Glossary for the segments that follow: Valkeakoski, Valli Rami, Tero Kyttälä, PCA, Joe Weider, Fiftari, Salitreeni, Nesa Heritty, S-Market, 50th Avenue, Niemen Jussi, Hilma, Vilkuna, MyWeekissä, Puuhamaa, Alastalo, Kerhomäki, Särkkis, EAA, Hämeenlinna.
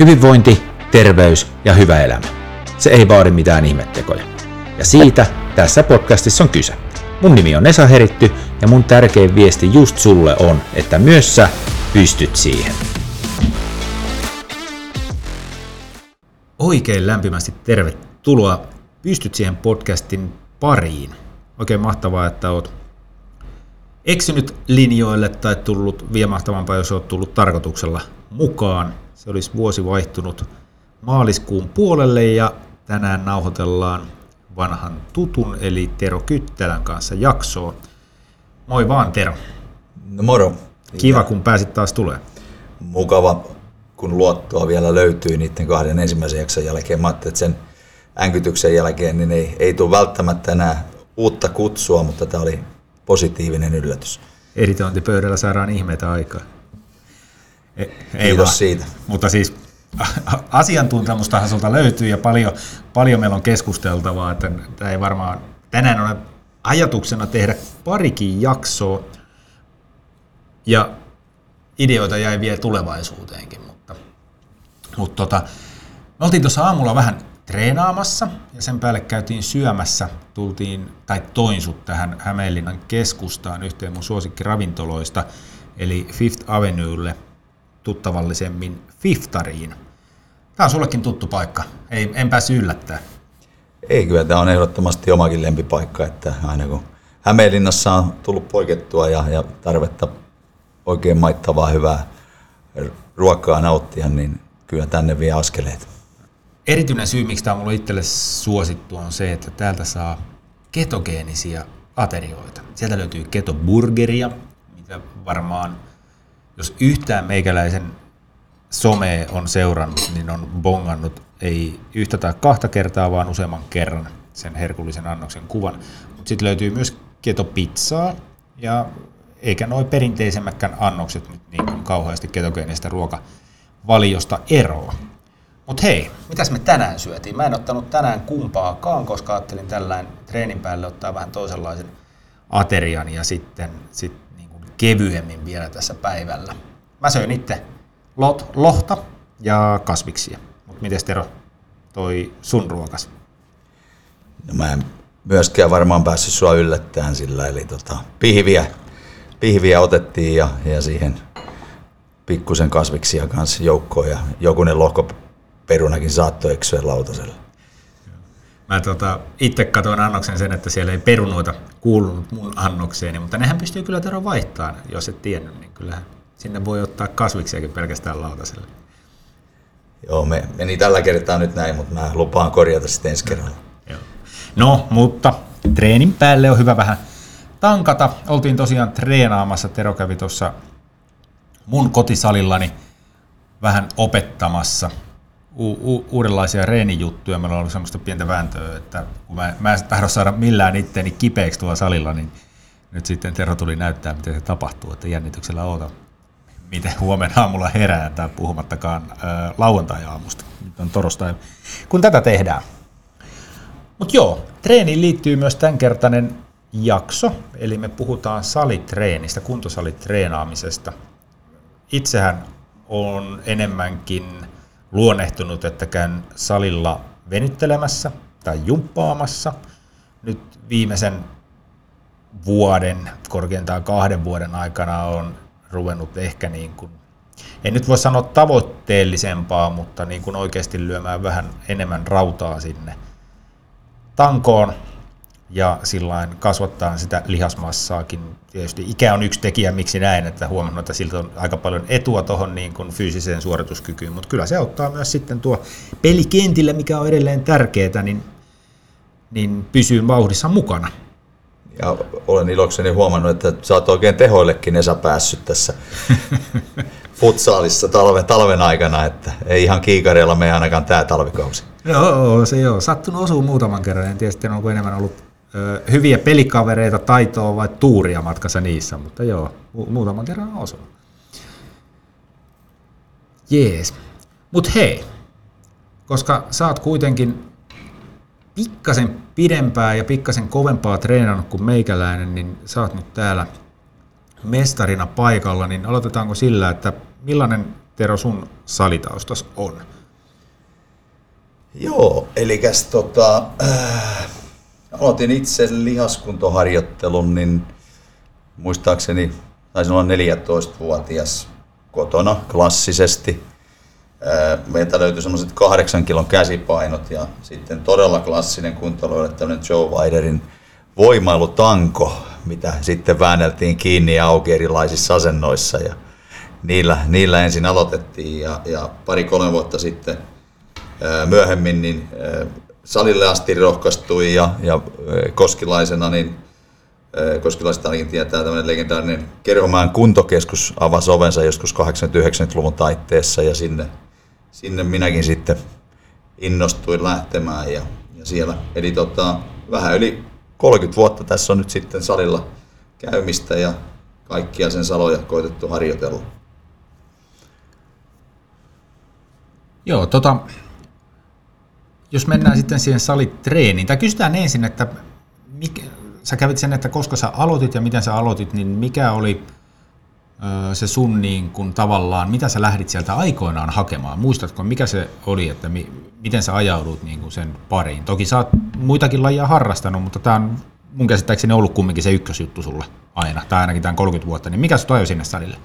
Hyvinvointi, terveys ja hyvä elämä. Se ei vaadi mitään ihmettekoja. Ja siitä tässä podcastissa on kyse. Mun nimi on Nesa Heritty ja mun tärkein viesti just sulle on, että myös sä pystyt siihen. Oikein lämpimästi tervetuloa Pystyt siihen podcastin pariin. Oikein mahtavaa, että oot eksynyt linjoille tai tullut vielä mahtavampaa, jos olet tullut tarkoituksella mukaan. Se olisi vuosi vaihtunut maaliskuun puolelle ja tänään nauhoitellaan vanhan tutun eli Tero Kyttälän kanssa jaksoa. Moi vaan Tero. No moro. Kiva kun pääsit taas tulemaan. Mukava kun luottoa vielä löytyy niiden kahden ensimmäisen jakson jälkeen. Mä ajattelin, että sen änkytyksen jälkeen niin ei tule välttämättä enää uutta kutsua, mutta tämä oli positiivinen yllätys. Editointipöydällä saadaan ihmeitä aikaa. Kiitos siitä. Mutta siis asiantuntemustahan sulta löytyy ja paljon meillä on keskusteltavaa. Että tämä ei varmaan, tänään on ajatuksena tehdä parikin jaksoa ja ideoita jäi vielä tulevaisuuteenkin. Mutta me oltiin tuossa aamulla vähän treenaamassa ja sen päälle käytiin syömässä, toin sut tähän Hämeenlinnan keskustaan yhteen mun suosikkiravintoloista, eli 50th Avenuelle, tuttavallisemmin Fiftariin. Tää on sullekin tuttu paikka, en päässyt yllättää. Ei kyllä, tää on ehdottomasti omakin lempipaikka, että aina kun Hämeenlinnassa on tullut poikettua ja tarvetta oikein maittavaa hyvää ruokaa nauttia, niin kyllä tänne vie askeleet. Erityinen syy, miksi tämä on mulle itselle suosittu, on se, että täältä saa ketogeenisiä aterioita. Sieltä löytyy ketoburgeria, mitä varmaan, jos yhtään meikäläisen somea on seurannut, niin on bongannut ei yhtä tai kahta kertaa, vaan useamman kerran sen herkullisen annoksen kuvan. Mutta sitten löytyy myös ketopizzaa, ja eikä nuo perinteisemmätkään annokset nyt niin kuin kauheasti ketogeenistä ruokavaliosta eroa. Mut hei, mitäs me tänään syötiin? Mä en ottanut tänään kumpaakaan, koska ajattelin tällään treenin päälle ottaa vähän toisenlaisen aterian ja sitten niin kuin kevyemmin vielä tässä päivällä. Mä söin itse lohta ja kasviksia. Mut mites Tero, toi sun ruokas? No mä en myöskään varmaan päässyt sua yllättämään sillä, eli pihviä otettiin ja siihen pikkusen kasviksia kanssa joukkoon ja jokunen lohkoperunakin saattoi eksyä lautaselle. Mä itse katoin annoksen sen, että siellä ei perunoita kuulunut mun annokseeni, mutta nehän pystyy kyllä Tero vaihtamaan, jos et tiennyt, niin kyllähän sinne voi ottaa kasviksiakin pelkästään lautaselle. Joo, meni tällä kertaa nyt näin, mutta mä lupaan korjata sitten ensi kerralla. No, mutta treenin päälle on hyvä vähän tankata. Oltiin tosiaan treenaamassa, Tero kävi tuossa mun kotisalillani vähän opettamassa uudenlaisia reenijuttuja. Meillä on ollut semmoista pientä vääntöä, että kun mä en tahdo saada millään itteeni kipeäksi tuolla salilla, niin nyt sitten Tero tuli näyttää, miten se tapahtuu, että jännityksellä oota, miten huomenna aamulla herään, tai puhumattakaan lauantai-aamusta. Nyt on torstai, kun tätä tehdään. Mutta joo, treeniin liittyy myös tämänkertainen jakso, eli me puhutaan salitreenistä, kuntosalitreenaamisesta. Itsehän on enemmänkin luonnehtunut, että käyn salilla venyttelemässä tai jumppaamassa. Nyt viimeisen vuoden, korkeintaan 2 vuoden aikana on ruvennut ehkä niin kuin, en nyt voi sanoa tavoitteellisempaa, mutta niin kuin oikeasti lyömään vähän enemmän rautaa sinne tankoon ja sillain kasvattaa sitä lihasmassaakin. Tietysti ikä on yksi tekijä, miksi näin, että huomannut, että siltä on aika paljon etua tuohon niin kuin fyysiseen suorituskykyyn, mutta kyllä se auttaa myös sitten tuo pelikentillä, mikä on edelleen tärkeää, niin pysyy vauhdissa mukana. Ja olen ilokseni huomannut, että sä oot oikein tehoillekin Esa päässyt tässä futsaalissa talven aikana, että ei ihan kiikareilla mene ainakaan tämä talvikausi. Joo, se on sattunut osuu muutaman kerran, en tiedä sitten onko enemmän ollut hyviä pelikavereita, taitoa vai tuuria matkassa niissä, mutta joo, muutaman kerran on osunut. Jees. Mut hei, koska sä oot kuitenkin pikkasen pidempää ja pikkasen kovempaa treenannut kuin meikäläinen, niin sä oot nyt täällä mestarina paikalla, niin aloitetaanko sillä, että millainen Tero, sun salitaustas on? Joo, eli aloitin itse lihaskuntoharjoittelun, niin muistaakseni taisin olla 14-vuotias kotona klassisesti. Meiltä löytyi semmoiset 8 kilon käsipainot ja sitten todella klassinen kuntoilu oli tämmöinen Joe Weiderin voimailutanko, mitä sitten väänneltiin kiinni ja auki erilaisissa asennoissa. Ja niillä ensin aloitettiin ja 2-3 vuotta sitten myöhemmin niin salille asti rohkaistui ja koskilaisena, niin koskilaista ainakin tietää, tämmöinen legendaarinen Kerhomäen kuntokeskus avasi ovensa joskus 80-90-luvun taitteessa ja sinne minäkin sitten innostuin lähtemään ja siellä. Eli vähän yli 30 vuotta tässä on nyt sitten salilla käymistä ja kaikkia sen saloja koitettu harjoitella. Joo, jos mennään sitten siihen salitreeniin, tai kysytään ensin, että sä kävit sen, että koska sä aloitit ja miten sä aloitit, niin mikä oli se sun niin kuin tavallaan, mitä sä lähdit sieltä aikoinaan hakemaan? Muistatko, mikä se oli, että miten sä ajaudut niin kuin sen pariin? Toki sä oot muitakin lajia harrastanut, mutta tää on mun käsittääkseni ollut kumminkin se ykkösjuttu sulle aina, tai ainakin tämän 30 vuotta, niin mikä sut ajoi sinne salille?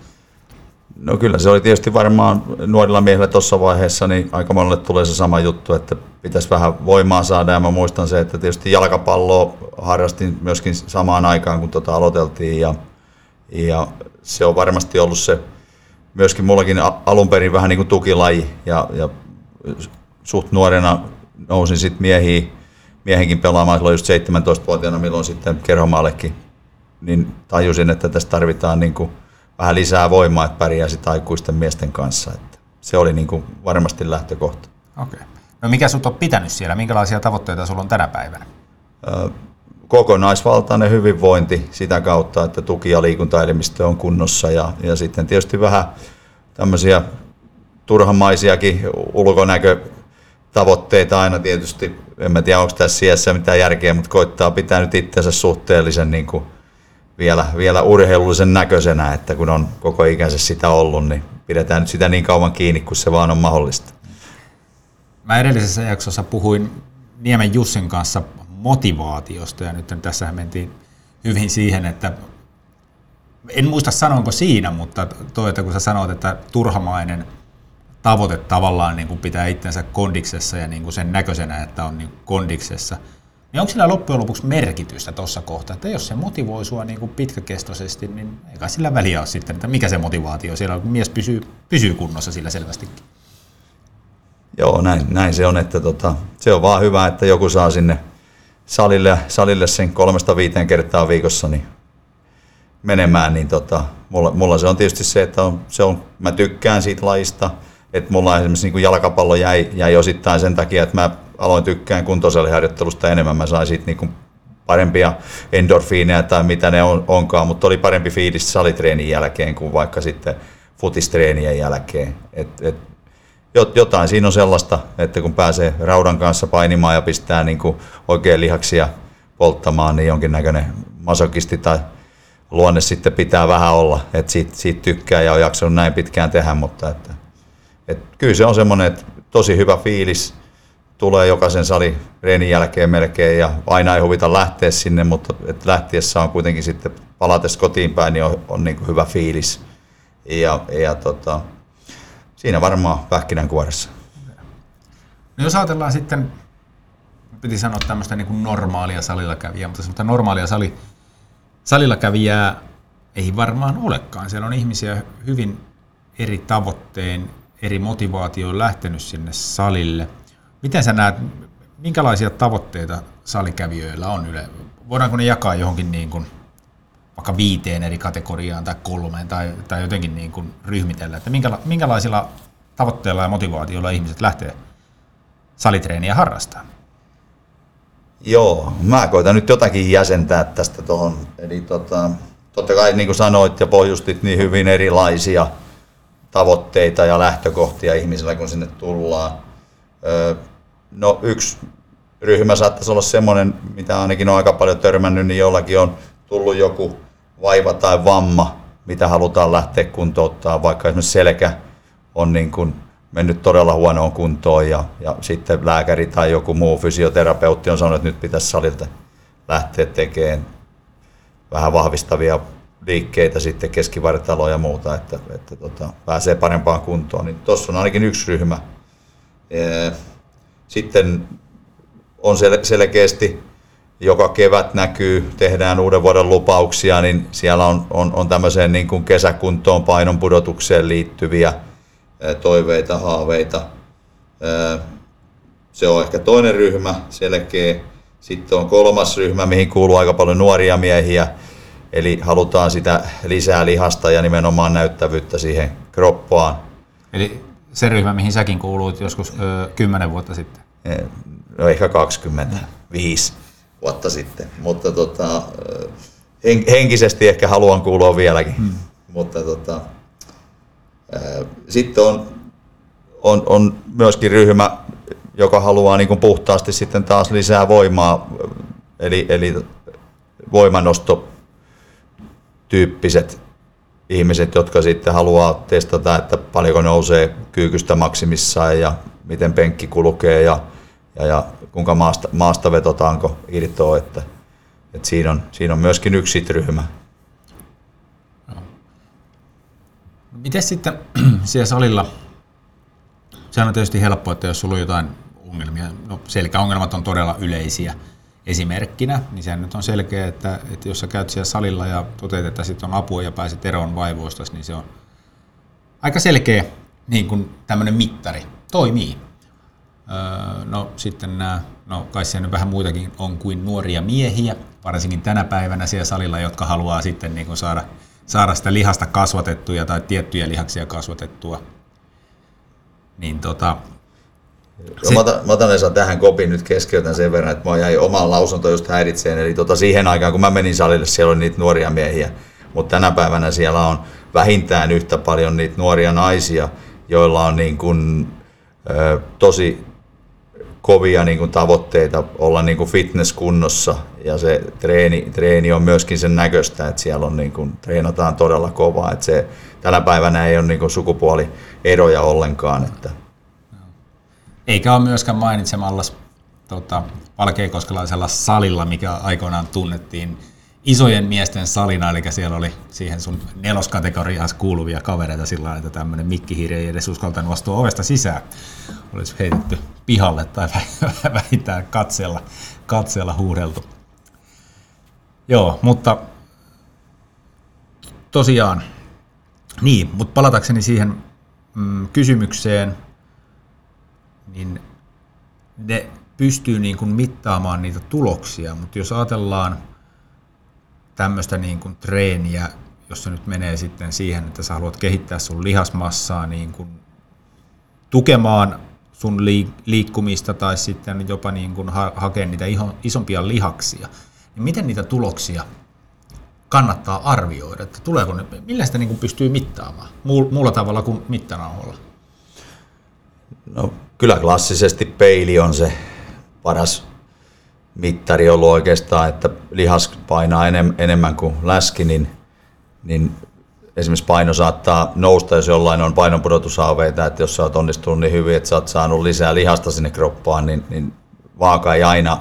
No kyllä se oli tietysti varmaan nuorilla miehillä tuossa vaiheessa, niin aika monelle tulee se sama juttu, että pitäisi vähän voimaa saada. Ja mä muistan se, että tietysti jalkapalloa harrastin myöskin samaan aikaan, kun aloiteltiin. Ja se on varmasti ollut se myöskin mullakin alun perin vähän niin kuin tukilaji. Ja suht nuorena nousin sitten miehenkin pelaamaan, silloin just 17-vuotiaana, milloin sitten Kerhomaallekin, niin tajusin, että tässä tarvitaan niin kuin vähän lisää voimaa, että pärjää sitä aikuisten miesten kanssa. Että se oli niin kuin varmasti lähtökohta. Okei. No mikä sut on pitänyt siellä? Minkälaisia tavoitteita sulla on tänä päivänä? Kokonaisvaltainen hyvinvointi sitä kautta, että tuki- ja liikuntaelimistö on kunnossa. Ja sitten tietysti vähän tämmöisiä turhamaisiakin ulkonäkötavoitteita aina tietysti. En mä tiedä, onko tässä iässä mitään järkeä, mutta koittaa pitää nyt itsensä suhteellisen niin kuin vielä urheilullisen näköisenä, että kun on koko ikänsä sitä ollut, niin pidetään nyt sitä niin kauan kiinni, kun se vaan on mahdollista. Mä edellisessä jaksossa puhuin Niemen Jussin kanssa motivaatiosta, ja nyt tässä mentiin hyvin siihen, että en muista sanoinko siinä, mutta että kun sä sanoit, että turhamainen tavoite tavallaan niin kuin pitää itsensä kondiksessa ja niin kuin sen näköisenä, että on niin kuin kondiksessa, niin onko sillä loppujen lopuksi merkitystä tuossa kohtaa, että jos se motivoi sua niin kuin pitkäkestoisesti, niin eikä sillä väliä ole sitten, että mikä se motivaatio siellä on, kun mies pysyy kunnossa sillä selvästikin. Joo, näin se on, että se on vaan hyvä, että joku saa sinne salille sen 3-5 kertaa viikossa niin menemään, niin mulla se on tietysti se, että mä tykkään siitä lajista, että mulla esimerkiksi niin kuin jalkapallo jäi osittain sen takia, että mä aloin tykkään kuntosaliharjoittelusta enemmän, mä sain siitä niinku parempia endorfiineja tai mitä ne onkaan, mutta oli parempi fiilis salitreenin jälkeen kuin vaikka sitten futistreenien jälkeen. Jotain siinä on sellaista, että kun pääsee raudan kanssa painimaan ja pistää niinku oikein lihaksia polttamaan, niin jonkinnäköinen masokisti tai luonne sitten pitää vähän olla, että siitä tykkää ja on jaksanut näin pitkään tehdä, mutta kyllä se on semmoinen, että tosi hyvä fiilis tulee jokaisen salireenin jälkeen melkein ja aina ei huvita lähteä sinne, mutta lähtiessä on kuitenkin sitten palatessa kotiin päin, niin on niin kuin hyvä fiilis. Ja siinä varmaan pähkinänkuoressa. No jos ajatellaan sitten, piti sanoa tämmöistä niin kuin normaalia salilla kävijää, mutta normaalia salilla kävijää ei varmaan olekaan. Siellä on ihmisiä hyvin eri tavoitteen, eri motivaatioon lähtenyt sinne salille. Miten sä näet, minkälaisia tavoitteita salikävijöillä on yleensä? Voidaanko ne jakaa johonkin niin kuin, vaikka 5 eri kategoriaan tai 3 tai jotenkin niin kuin ryhmitellä? Että minkälaisilla tavoitteilla ja motivaatioilla ihmiset lähtee salitreeniä harrastamaan? Joo, mä koitan nyt jotakin jäsentää tästä tuohon. Eli totta kai niin kuin sanoit ja pohjustit, niin hyvin erilaisia tavoitteita ja lähtökohtia ihmisillä, kun sinne tullaan. No yksi ryhmä saattaisi olla semmoinen, mitä ainakin on aika paljon törmännyt, niin jollakin on tullut joku vaiva tai vamma, mitä halutaan lähteä kuntouttaa, vaikka esimerkiksi selkä on niin kuin mennyt todella huonoon kuntoon ja sitten lääkäri tai joku muu fysioterapeutti on sanonut, että nyt pitäisi salilta lähteä tekemään vähän vahvistavia liikkeitä, sitten keskivartaloa ja muuta, että pääsee parempaan kuntoon. Niin tuossa on ainakin yksi ryhmä. Sitten on selkeästi, joka kevät näkyy, tehdään uuden vuoden lupauksia, niin siellä on tämmöiseen niin kuin kesäkuntoon, painon pudotukseen liittyviä toiveita, haaveita. Se on ehkä toinen ryhmä selkeä. Sitten on kolmas ryhmä, mihin kuuluu aika paljon nuoria miehiä. Eli halutaan sitä lisää lihasta ja nimenomaan näyttävyyttä siihen kroppaan. Eli se ryhmä, mihin säkin kuuluit joskus 10 vuotta sitten? No ehkä 25 vuotta sitten, mutta henkisesti ehkä haluan kuulua vieläkin. Mutta sitten on myöskin ryhmä, joka haluaa niin kuin puhtaasti sitten taas lisää voimaa, eli voimanostotyyppiset ihmiset, jotka sitten haluaa testata, että paljonko nousee kyykystä maksimissaan ja miten penkki kulkee ja kuinka maasta vetotaanko irtoa, että siinä on myöskin yksi ryhmä. Miten sitten siellä salilla, se on tietysti helppo, että jos sulla on jotain ongelmia, no selkäongelmat on todella yleisiä esimerkkinä, niin sehän nyt on selkeä, että jos sä käyt siellä salilla ja toteat, että sit on apua ja pääset eroon vaivoista, niin se on aika selkeä niin kuin tämmöinen mittari, toimii. No sitten nämä, no kai siellä nyt vähän muitakin on kuin nuoria miehiä, varsinkin tänä päivänä siellä salilla, jotka haluaa sitten niin kuin saada sitä lihasta kasvatettua tai tiettyjä lihaksia kasvatettua. Niin mä otan Esa tähän kopin, nyt keskeytän sen verran, että mä jäin oman lausuntoon just häiritseen. Eli siihen aikaan, kun mä menin salille, siellä oli niitä nuoria miehiä. Mutta tänä päivänä siellä on vähintään yhtä paljon niitä nuoria naisia, joilla on niin kun, tosi kovia niin kun tavoitteita olla niin kun fitnesskunnossa. Ja se treeni on myöskin sen näköistä, että siellä on niin kun, treenataan todella kovaa. Että se, tänä päivänä ei ole niin kun sukupuolieroja ollenkaan. Eikä ole myöskään mainitsemalla valkeakoskelaisella salilla, mikä aikoinaan tunnettiin isojen miesten salina, eli siellä oli siihen sun neloskategoriaan kuuluvia kavereita sillä lailla, että tämmöinen mikkihiiri ei edes uskaltanut astua ovesta sisään. Olisi heitetty pihalle tai vähintään katseella huudeltu. Joo, mutta tosiaan, niin, mutta palatakseni siihen kysymykseen, niin ne pystyy niin kuin mittaamaan niitä tuloksia, mutta jos ajatellaan tämmöistä niin kuin treeniä, jossa nyt menee sitten siihen, että sä haluat kehittää sun lihasmassaa niin kuin tukemaan sun liikkumista tai sitten jopa niin kuin hakea niitä isompia lihaksia, niin miten niitä tuloksia kannattaa arvioida, että tuleeko ne, millä sitä niin kuin pystyy mittaamaan muulla tavalla kuin mittanauhalla? No, kyllä klassisesti peili on se paras mittari ollut oikeastaan, että lihas painaa enemmän kuin läski, niin esimerkiksi paino saattaa nousta, jos jollain on painonpudotushaaveita, että jos sä oot onnistunut niin hyvin, että sä oot saanut lisää lihasta sinne kroppaan, niin vaaka ei aina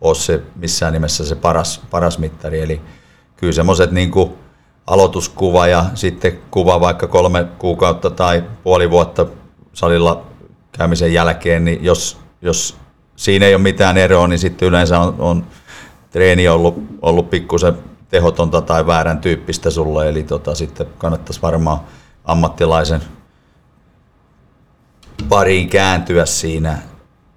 ole se missään nimessä se paras mittari. Eli kyllä semmoiset niin kuin aloituskuva ja sitten kuva vaikka 3 kuukautta tai puoli vuotta salilla käymisen jälkeen, niin jos siinä ei ole mitään eroa, niin sitten yleensä on treeni ollut pikkusen tehotonta tai väärän tyyppistä sulle, eli sitten kannattaisi varmaan ammattilaisen pariin kääntyä siinä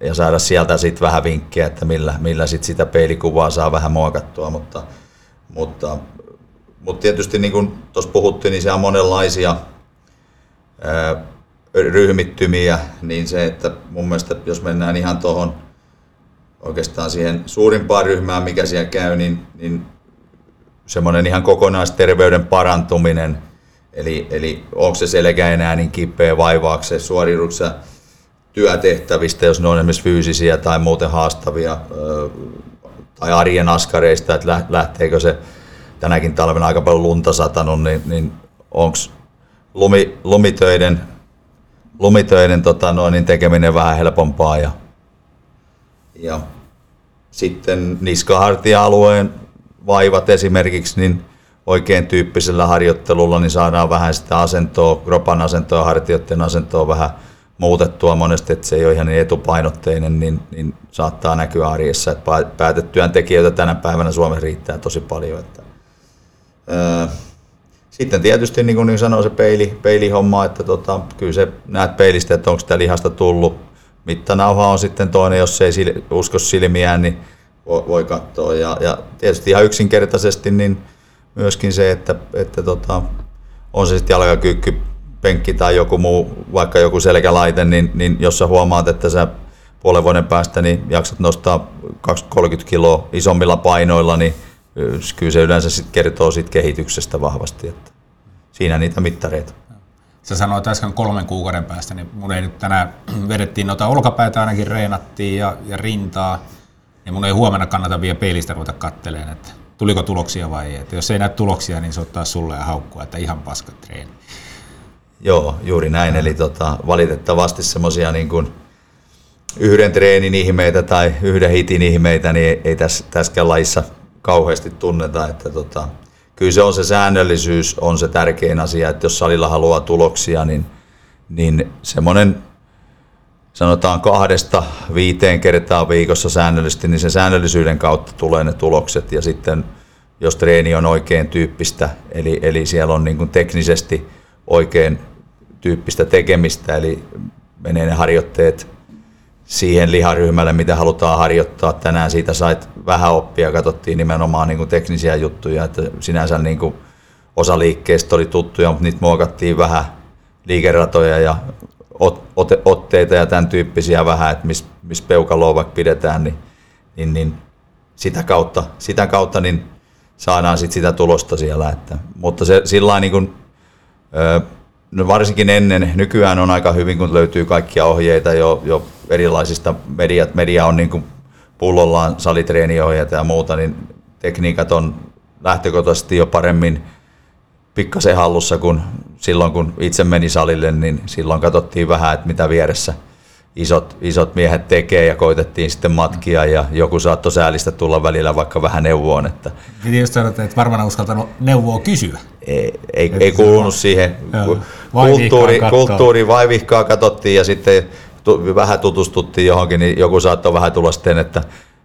ja saada sieltä sitten vähän vinkkejä, että millä sit sitä peilikuvaa saa vähän muokattua, mutta tietysti niin kuin tuossa puhuttiin, niin se on monenlaisia ryhmittymiä, niin se, että mun mielestä jos mennään ihan tuohon oikeastaan siihen suurimpaan ryhmään, mikä siellä käy, niin semmoinen ihan kokonaisterveyden parantuminen, eli onko se selkä enää niin kipeä, vaivaako se, suoriudutko sä työtehtävistä, jos ne on esimerkiksi fyysisiä tai muuten haastavia, tai arjen askareista, että lähteekö se tänäkin talvena aika paljon lunta satanut, niin onko lumitöiden lumitöiden tekeminen vähän helpompaa ja sitten niskahartia-alueen vaivat esimerkiksi, niin oikein tyyppisellä harjoittelulla niin saadaan vähän sitä asentoa, kropan asentoa ja hartioiden asentoa vähän muutettua monesti, että se ei ole ihan niin etupainotteinen, niin saattaa näkyä arjessa. Että päätettyään tekijöitä tänä päivänä Suomessa riittää tosi paljon. Että, sitten tietysti, niin kuin sanoin, se peilihomma, että kyllä se näet peilistä, että onko sitä lihasta tullut. Mittanauha on sitten toinen, jos ei usko silmiään, niin voi katsoa. Ja tietysti ihan yksinkertaisesti niin myöskin se, että on se sitten jalkakyykky, penkki tai joku muu, vaikka joku selkälaite, niin jos sä huomaat, että sä puolen vuoden päästä niin jaksat nostaa 20-30 kiloa isommilla painoilla, niin kyllä se yleensä sit kertoo siitä kehityksestä vahvasti. Että siinä niitä mittareita. Sä sanoit äsken 3 kuukauden päästä, niin mun ei nyt tänään vedettiin noita olkapäitä ainakin reenattiin ja rintaa, niin mun ei huomenna kannata vielä peilistä ruveta katteleen, että tuliko tuloksia vai ei. Että jos ei näy tuloksia, niin se ottaa sulle ja haukkua, että ihan paska treeni. Joo, juuri näin. Eli valitettavasti semmoisia niin kuin yhden treenin ihmeitä tai yhden hitin ihmeitä niin ei tässäkään lajissa kauheasti tunneta. Että kyllä se on se säännöllisyys, on se tärkein asia, että jos salilla haluaa tuloksia, niin semmoinen sanotaan 2-5 kertaa viikossa säännöllisesti, niin sen säännöllisyyden kautta tulee ne tulokset. Ja sitten jos treeni on oikein tyyppistä, eli siellä on niin kuin teknisesti oikein tyyppistä tekemistä, eli menee ne harjoitteet siihen liharyhmälle, mitä halutaan harjoittaa. Tänään siitä sait vähän oppia, katsottiin nimenomaan niin kuin teknisiä juttuja, että sinänsä niin kuin osa liikkeistä oli tuttuja, mutta niitä muokattiin vähän liikeratoja ja otteita ja tämän tyyppisiä vähän, että missä peukaloa vaikka pidetään, niin sitä kautta niin saadaan sit sitä tulosta siellä. Että, mutta se sillain niin kuin no varsinkin ennen, nykyään on aika hyvin, kun löytyy kaikkia ohjeita jo erilaisista, media on niin kuin pullollaan salitreeniohjeita ja muuta, niin tekniikat on lähtökohtaisesti jo paremmin pikkasen hallussa kuin silloin, kun itse meni salille, niin silloin katsottiin vähän, että mitä vieressä isot miehet tekee ja koitettiin sitten matkia ja joku saattoi säälistä tulla välillä vaikka vähän neuvoon. Että jos sanotaan, että varmaan uskaltanut neuvoa kysyä. Ei kuulunut siihen. Kulttuuri vaivihkaa katsottiin ja sitten vähän tutustuttiin johonkin, niin joku saattoi vähän tulla sitten, että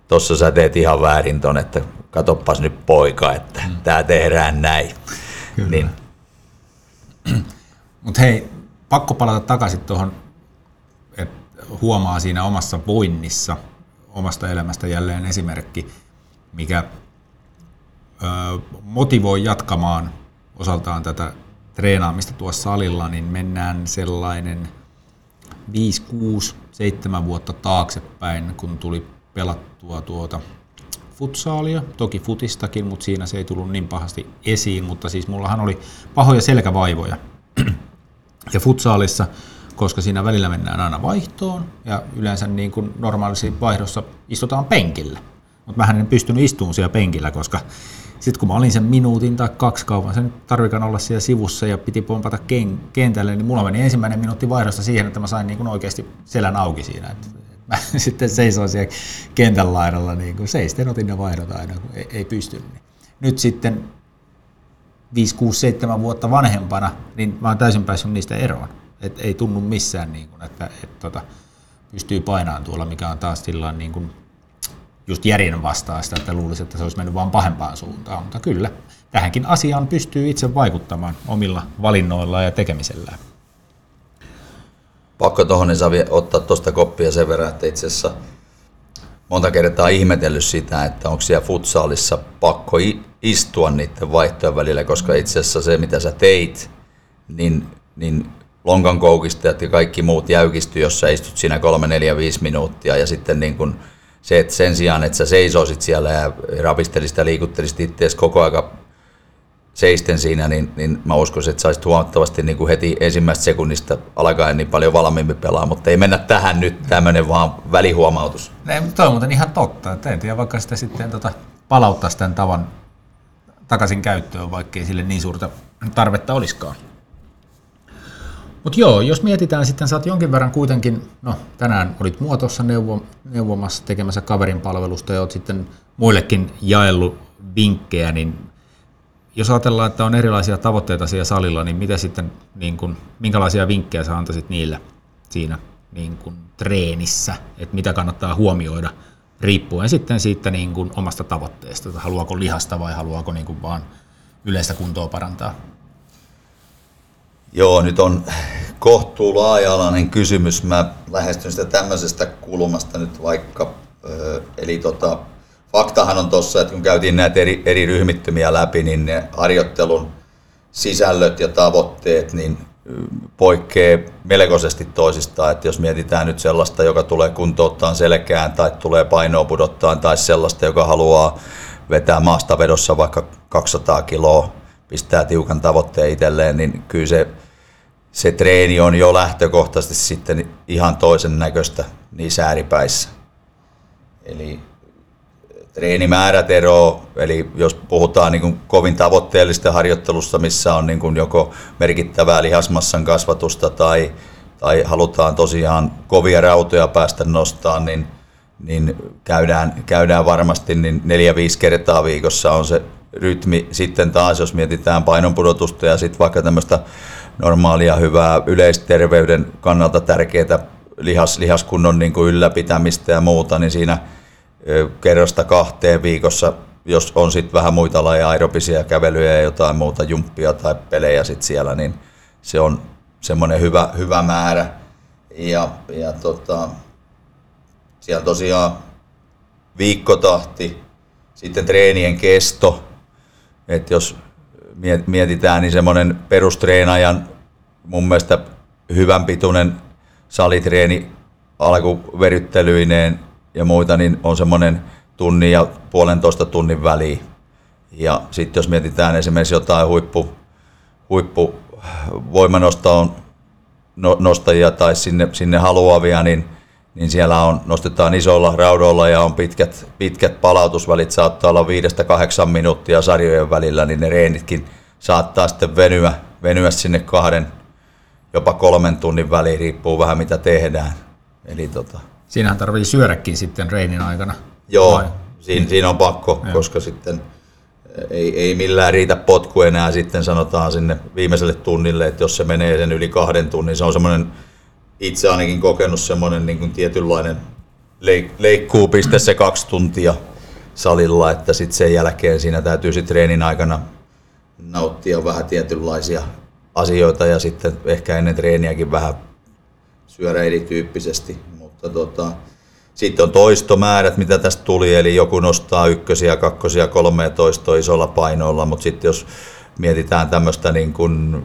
tuossa sä teet ihan väärin ton, että katoppas nyt poika, että tää tehdään näin. Niin. Mutta hei, pakko palata takaisin tuohon, että huomaa siinä omassa voinnissa, omasta elämästä jälleen esimerkki, mikä motivoi jatkamaan osaltaan tätä treenaamista tuossa salilla, niin mennään sellainen 5, 6, 7 vuotta taaksepäin, kun tuli pelattua futsaalia, toki futistakin, mutta siinä se ei tullut niin pahasti esiin, mutta siis mullahan oli pahoja selkävaivoja ja futsaalissa, koska siinä välillä mennään aina vaihtoon ja yleensä niin kuin normaalissa vaihdossa istutaan penkillä. Mutta mähän en pystynyt istumaan siellä penkillä, koska sitten kun mä olin sen minuutin tai 2 kauan, sen tarvikaan olla siellä sivussa ja piti pompata kentälle, niin mulla meni ensimmäinen minuutti vaihdosta siihen, että mä sain niin kuin oikeasti selän auki siinä. Et mä sitten seisoin siellä kentän laidalla, niin kuin seisten otin ne vaihdot aina, kun ei pystynyt. Nyt sitten 5, 6, 7 vuotta vanhempana, niin mä oon täysin päässyt niistä eroon. Et ei tunnu missään, niin kun, että pystyy painamaan tuolla, mikä on taas silloin niin kun just järjen vastaan sitä, että luulisi, että se olisi mennyt vaan pahempaan suuntaan. Mutta kyllä, tähänkin asiaan pystyy itse vaikuttamaan omilla valinnoillaan ja tekemisellään. Pakko tuohon ottaa tuosta koppia sen verran, että itse asiassa monta kertaa ihmetellyt sitä, että onko siellä futsaalissa pakko istua niiden vaihtojen välillä, koska itse asiassa se, mitä sä teit, niin lonkankoukistajat ja kaikki muut jäykistyi, jos sä istut siinä 3, 4, 5 minuuttia ja sitten niin kun se, että sen sijaan, että sä seisoisit siellä ja rapistelisit ja liikuttelisit itseäsi koko aika seisten siinä, niin mä uskoisin, että saisit huomattavasti niin kun heti ensimmäistä sekunnista alkaen niin paljon valmiimmin pelaa, mutta ei mennä tähän nyt tämmöinen vaan välihuomautus. Toi on muuten ihan totta. En tiedä, vaikka sitä sitten palauttaisi tämän tavan takaisin käyttöön, vaikkei sille niin suurta tarvetta olisikaan. Mutta joo, jos mietitään sitten, sä oot jonkin verran kuitenkin, no tänään olit mua tuossa neuvomassa tekemässä kaverin palvelusta ja oot sitten muillekin jaellut vinkkejä, niin jos ajatellaan, että on erilaisia tavoitteita siellä salilla, niin mitä sitten, niin kun, minkälaisia vinkkejä sä antaisit niillä siinä niin kun, treenissä, että mitä kannattaa huomioida, riippuen sitten siitä niin kun, omasta tavoitteesta, että haluaako lihasta vai haluaako niin kun, vaan yleistä kuntoa parantaa? Joo, nyt on kohtuu laaja-alainen kysymys. Mä lähestyn sitä tämmöisestä kulmasta nyt vaikka, eli faktahan on tossa, että kun käytiin näitä eri ryhmittymiä läpi, niin ne harjoittelun sisällöt ja tavoitteet niin poikkeaa melkoisesti toisistaan. Että jos mietitään nyt sellaista, joka tulee kuntouttaan selkään tai tulee painoa pudottaan tai sellaista, joka haluaa vetää maastavedossa vaikka 200 kiloa, pistää tiukan tavoitteen itselleen, niin kyllä se treeni on jo lähtökohtaisesti sitten ihan toisen näköistä niissä ääripäissä. Eli treenimäärät eroavat, eli jos puhutaan niin kuin kovin tavoitteellista harjoittelusta, missä on niin kuin joko merkittävää lihasmassan kasvatusta tai halutaan tosiaan kovia rautoja päästä nostamaan, niin käydään varmasti niin 4-5 kertaa viikossa on se rytmi. Sitten taas, jos mietitään painonpudotusta ja sitten vaikka tämmöistä normaalia, hyvää yleisterveyden kannalta tärkeää lihaskunnon niin kuin ylläpitämistä ja muuta, niin siinä kerrasta 2 viikossa, jos on sitten vähän muita lajeja, aerobisia kävelyjä ja jotain muuta, jumppia tai pelejä sitten siellä, niin se on semmoinen hyvä määrä. Ja siellä tosiaan viikkotahti, sitten treenien kesto, että jos mietitään, niin semmoinen perustreenajan mun mielestä hyvän pituinen salitreeni alkuveryttelyineen ja muita, niin on semmoinen 1.5–1.5 tunnin väliin. Ja sitten jos mietitään esimerkiksi jotain huippuvoimanostajia tai sinne haluavia, niin siellä on, nostetaan isolla raudoilla ja on pitkät palautusvälit, saattaa olla 5–8 minuuttia sarjojen välillä, niin ne reenitkin saattaa sitten venyä sinne 2–3 tunnin väliin, riippuu vähän mitä tehdään. Eli Siinähän tarvii syödäkin sitten reenin aikana. Joo, siinä on pakko, koska sitten ei millään riitä potku enää sitten sanotaan sinne viimeiselle tunnille, että jos se menee sen yli 2 tunnin, se on semmoinen, itse ainakin kokenut semmoinen niin kuin tietynlainen leikkuupiste se 2 tuntia salilla, että sitten sen jälkeen siinä täytyy sitten treenin aikana nauttia vähän tietynlaisia asioita ja sitten ehkä ennen treeniäkin vähän syödä erityyppisesti. Mutta sitten on toistomäärät, mitä tästä tuli, eli joku nostaa 1, 2, 3 toistoa isolla painoilla, mutta sitten jos mietitään tämmöistä niin kuin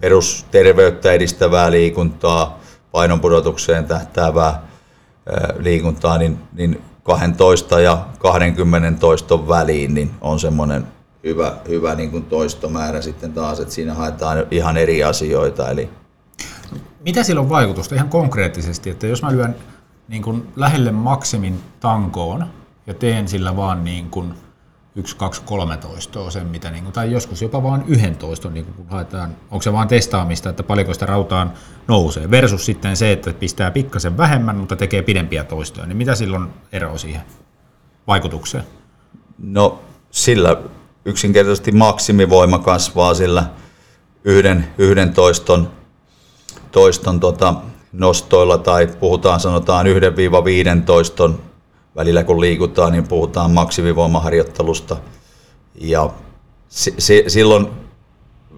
perusterveyttä edistävää liikuntaa, painonpudotukseen tähtäävää liikuntaa, niin 12 ja 20 toiston väliin niin on semmoinen hyvä niin kuin toistomäärä sitten taas, että siinä haetaan ihan eri asioita. Eli mitä sillä on vaikutusta ihan konkreettisesti, että jos mä lyön niin kuin lähelle maksimin tankoon ja teen sillä vaan niin kuin 1, 2, 3 toistoa sen, mitä, niin kuin, tai joskus jopa vain 1 toiston, niin kun haetaan, onko se vaan testaamista, että paljonko sitä rautaan nousee, versus sitten se, että pistää pikkasen vähemmän, mutta tekee pidempiä toistoja, niin mitä silloin eroa siihen vaikutukseen? No sillä yksinkertaisesti maksimivoima kasvaa sillä 1 toiston nostoilla, tai sanotaan 1–5 toiston välillä kun liikutaan, niin puhutaan maksimivoimaharjoittelusta. Ja silloin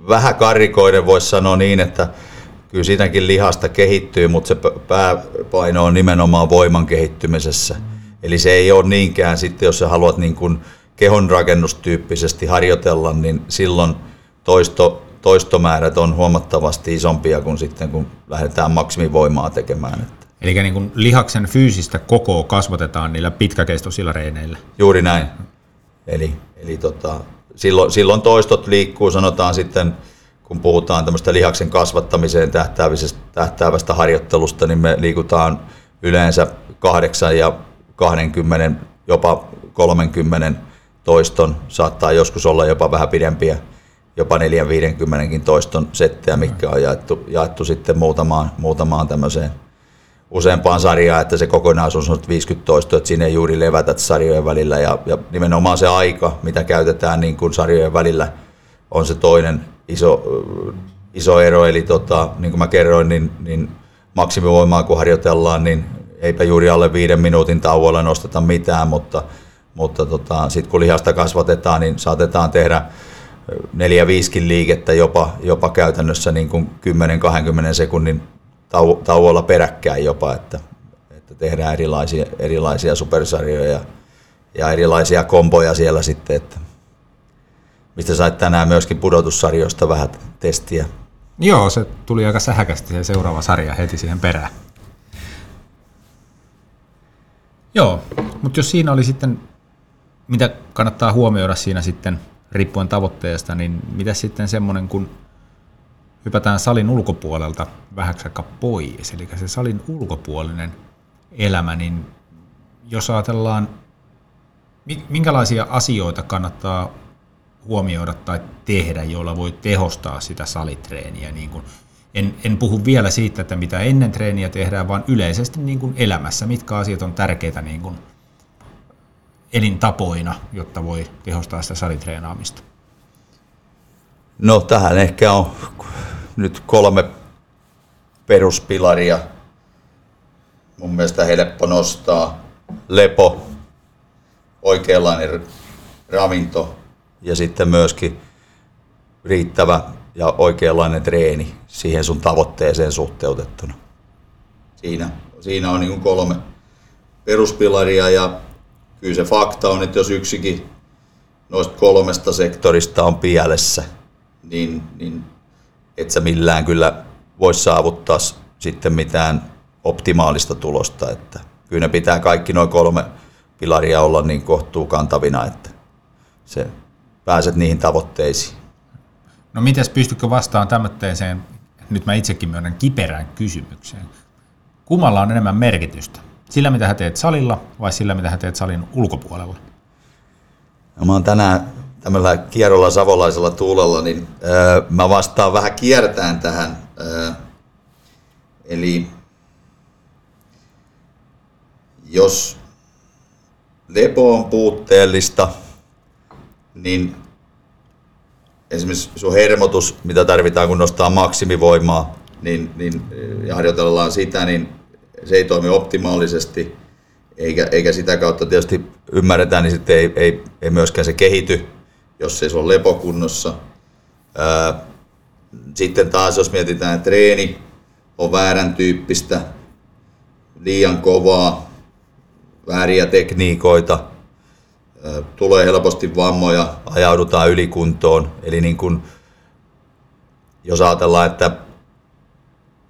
vähän karrikoiden voisi sanoa niin, että kyllä siitäkin lihasta kehittyy, mutta se pääpaino on nimenomaan voiman kehittymisessä. Eli se ei ole niinkään sitten, jos sä haluat niin kuin kehonrakennustyyppisesti harjoitella, niin silloin toistomäärät on huomattavasti isompia kuin sitten, kun lähdetään maksimivoimaa tekemään. Eli niin kuin lihaksen fyysistä kokoa kasvatetaan niillä pitkäkestoisilla reeneillä. Juuri näin. Eli silloin toistot liikkuu, sanotaan sitten, kun puhutaan tämmöistä lihaksen kasvattamiseen tähtäävästä harjoittelusta, niin me liikutaan yleensä 8 ja 20, jopa 30 toiston, saattaa joskus olla jopa vähän pidempiä jopa 450kin toiston settejä, mitkä on jaettu sitten muutamaan tämmöiseen useampaan sarjaan, että se kokonaisuus on 50 toistoa, että siinä ei juuri levätä sarjojen välillä ja nimenomaan se aika, mitä käytetään niin kuin sarjojen välillä, on se toinen iso ero, eli niin kuin mä kerroin, niin maksimivoimaa kun harjoitellaan, niin eipä juuri alle 5 minuutin tauolla nosteta mitään, mutta sitten kun lihasta kasvatetaan, niin saatetaan tehdä 4-5kin liikettä jopa käytännössä niin kuin 10-20 sekunnin tauolla peräkkäin jopa, että tehdään erilaisia supersarjoja ja erilaisia komboja siellä sitten, että mistä sait tänään myöskin pudotussarjoista vähän testiä. Joo, se tuli aika sähäkästi se seuraava sarja heti siihen perään. Joo, mutta jos siinä oli sitten, mitä kannattaa huomioida siinä sitten riippuen tavoitteesta, niin mitä sitten semmoinen, kun hypätään salin ulkopuolelta vähäksi aikaa pois, eli se salin ulkopuolinen elämä, niin jos ajatellaan, minkälaisia asioita kannattaa huomioida tai tehdä, joilla voi tehostaa sitä salitreeniä. Niin kuin en puhu vielä siitä, että mitä ennen treeniä tehdään, vaan yleisesti niin kuin elämässä, mitkä asiat on tärkeitä niin kuin elintapoina, jotta voi tehostaa sitä salitreenaamista. No tähän ehkä on nyt 3 peruspilaria. Mun mielestä helppo nostaa lepo, oikeanlainen ravinto ja sitten myöskin riittävä ja oikeanlainen treeni siihen sun tavoitteeseen suhteutettuna. Siinä on niin kuin 3 peruspilaria ja kyllä se fakta on, että jos yksikin noista 3 sektorista on pielessä, niin et sä millään kyllä voi saavuttaa sitten mitään optimaalista tulosta. Että kyllä ne pitää kaikki nuo 3 pilaria olla niin kohtuukantavina, että se pääset niihin tavoitteisiin. No mites, pystytkö vastaan tämmöiseen, nyt mä itsekin myönnän, kiperään kysymykseen? Kummalla on enemmän merkitystä? Sillä, mitä hän teet salilla, vai sillä, mitä hän teet salin ulkopuolella? No, mä oon tänään tämmöllä kierrolla savolaisella tuulella, niin mä vastaan vähän kiertäen tähän. Eli jos lepo on puutteellista, niin esimerkiksi sun hermotus, mitä tarvitaan, kun nostaa maksimivoimaa ja harjoitellaan sitä, niin se ei toimi optimaalisesti, eikä sitä kautta tietysti ymmärretään, niin sitten ei myöskään se kehity, jos ei se ole lepokunnossa. Sitten taas, jos mietitään, että treeni on väärän tyyppistä, liian kovaa, vääriä tekniikoita, tulee helposti vammoja, ajaudutaan ylikuntoon. Eli niin kun, jos ajatellaan, että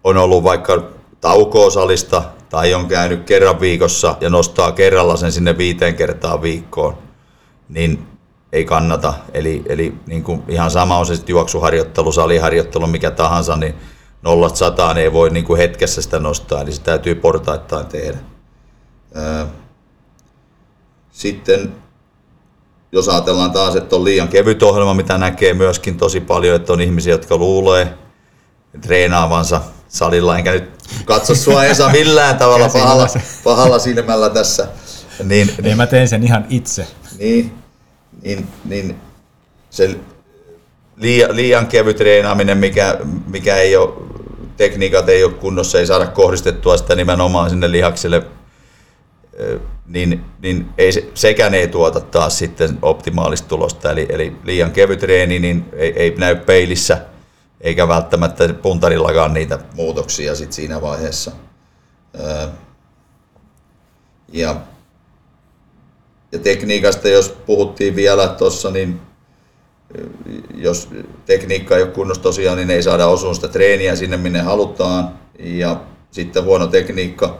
on ollut vaikka taukoa salista tai on käynyt kerran viikossa ja nostaa kerralla sen sinne 5 kertaa viikkoon, niin ei kannata. Eli niin kun ihan sama on se sitten juoksuharjoittelu, saliharjoittelu, mikä tahansa, niin 0-100 ei voi niin kun hetkessä sitä nostaa, eli se täytyy portaittain tehdä. Sitten jos ajatellaan taas, että on liian kevyt ohjelma, mitä näkee myöskin tosi paljon, että on ihmisiä, jotka luulee treenaavansa salilla, enkä nyt katso sua, Esa, millään tavalla pahalla silmällä tässä. Niin, mä tein sen ihan itse. Niin se liian kevyt treenaaminen, mikä ei ole, tekniikat ei ole kunnossa, ei saada kohdistettua sitä nimenomaan sinne lihaksille, niin ei sekään ei tuota taas sitten optimaalista tulosta, eli liian kevyt treeni niin ei näy peilissä eikä välttämättä puntarillakaan niitä muutoksia sit siinä vaiheessa. Ja tekniikasta jos puhuttiin vielä tuossa, niin jos tekniikka ei ole kunnossa tosiaan, niin ei saada osuun sitä treeniä sinne minne halutaan, ja sitten huono tekniikka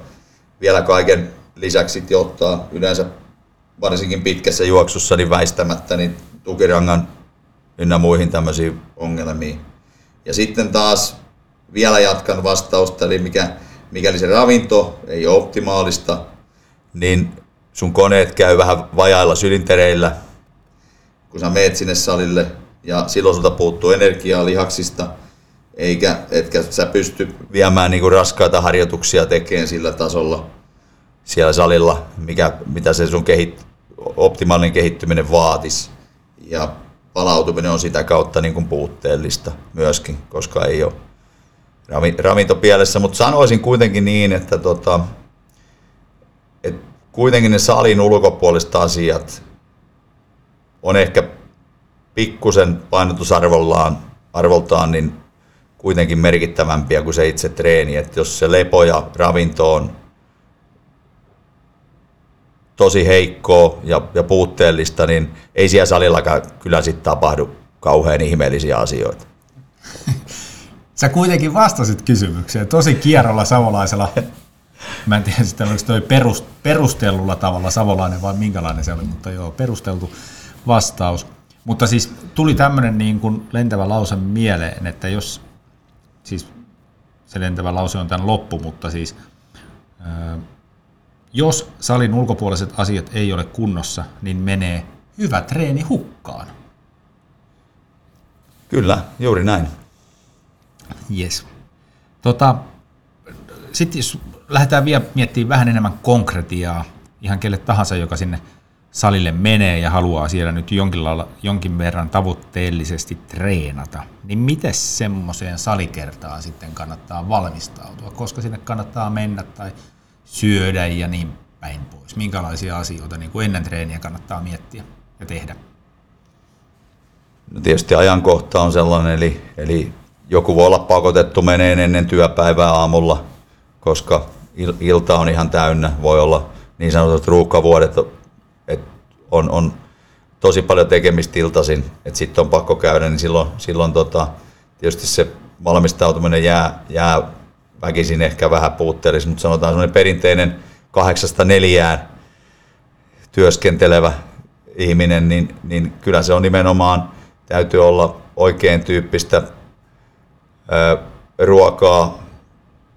vielä kaiken lisäksi johtaa yleensä varsinkin pitkässä juoksussa niin väistämättä niin tukirangan ynnä muihin tämmöisiin ongelmiin. Ja sitten taas vielä jatkan vastausta, eli mikäli se ravinto ei ole optimaalista, niin sun koneet käy vähän vajailla sylintereillä. Kun sä meet sinne salille, ja silloin sulta puuttuu energiaa lihaksista, etkä sä pysty viemään niinku raskaita harjoituksia tekemään sillä tasolla siellä salilla, mitä se sun optimaalinen kehittyminen vaatisi. Ja palautuminen on sitä kautta niin kuin puutteellista myöskin, koska ei ole ravinto pielessä. Mutta sanoisin kuitenkin niin, että et kuitenkin ne salin ulkopuoliset asiat on ehkä pikkusen painotusarvoltaan niin kuitenkin merkittävämpiä kuin se itse treeni. Et jos se lepo ja ravinto on tosi heikkoa ja puutteellista, niin ei siellä salillakaan kyllä sitten tapahdu kauhean ihmeellisiä asioita. Sä kuitenkin vastasit kysymykseen tosi kierrolla savolaisella, mä en tiedä sitten oliko toi perustellulla tavalla savolainen vai minkälainen se oli, mutta joo, perusteltu vastaus. Mutta siis tuli tämmöinen niin kuin lentävä lause mieleen, että jos, siis se lentävä lause on tämän loppu, mutta siis jos salin ulkopuoliset asiat ei ole kunnossa, niin menee hyvä treeni hukkaan. Kyllä, juuri näin. Yes. Sitten jos lähdetään vielä miettimään vähän enemmän konkretiaa, ihan kelle tahansa, joka sinne salille menee ja haluaa siellä nyt jonkin verran tavoitteellisesti treenata, niin miten semmoiseen salikertaan sitten kannattaa valmistautua, koska sinne kannattaa mennä tai syödä ja niin päin pois? Minkälaisia asioita niin kuin ennen treeniä kannattaa miettiä ja tehdä? No tietysti ajankohta on sellainen, eli joku voi olla pakotettu meneen ennen työpäivää aamulla, koska ilta on ihan täynnä. Voi olla niin sanotut ruuhkavuodet, että on tosi paljon tekemistä iltaisin, että sitten on pakko käydä, niin silloin tietysti se valmistautuminen jää väkisin ehkä vähän puutteellisesti, mutta sanotaan semmoinen perinteinen 8-4 työskentelevä ihminen, niin kyllä se on nimenomaan, täytyy olla oikein tyyppistä ruokaa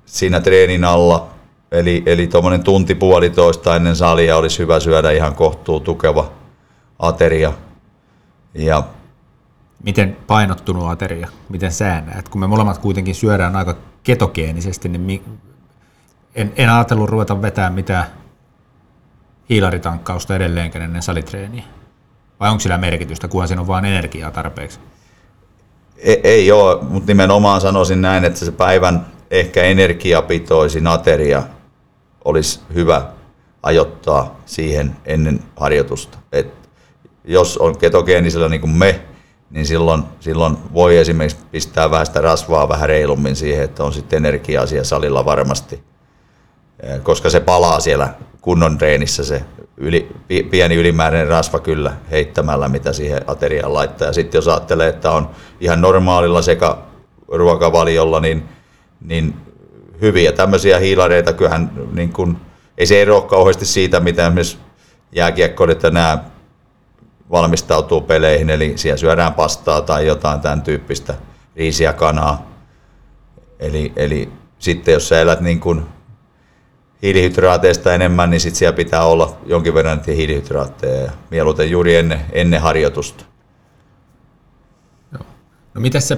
siinä treenin alla, eli tuommoinen tunti puolitoista ennen salia olisi hyvä syödä ihan kohtuutukeva ateria. Ja miten painottunut ateria, miten säännät? Kun me molemmat kuitenkin syödään aika ketogeenisesti, niin en ajatellut ruveta vetämään mitään hiilaritankkausta edelleenkään ennen salitreeniä. Vai onko sillä merkitystä, kunhan siinä on vain energiaa tarpeeksi? Ei ole, mutta nimenomaan sanoisin näin, että se päivän ehkä energiapitoisin ateria olisi hyvä ajoittaa siihen ennen harjoitusta. Et jos on ketogeenisellä niin kuin me, niin silloin voi esimerkiksi pistää vähän sitä rasvaa vähän reilummin siihen, että on sitten energiaa siellä salilla varmasti, koska se palaa siellä kunnon treenissä se pieni ylimääräinen rasva kyllä heittämällä, mitä siihen ateriaan laittaa. Ja sitten jos ajattelee, että on ihan normaalilla sekaruokavaliolla, niin hyviä tämmöisiä hiilareita, kyllähän niin kun, ei se eroa kauheasti siitä, mitä esimerkiksi jääkiekkoilijat ja nämä valmistautuu peleihin, eli siellä syödään pastaa tai jotain tämän tyyppistä, riisiä, kanaa. Eli sitten jos sä elät niin kuin hiilihydraateista enemmän, niin sitten siellä pitää olla jonkin verran hiilihydraatteja ja mieluiten juuri ennen harjoitusta. Joo. No miten se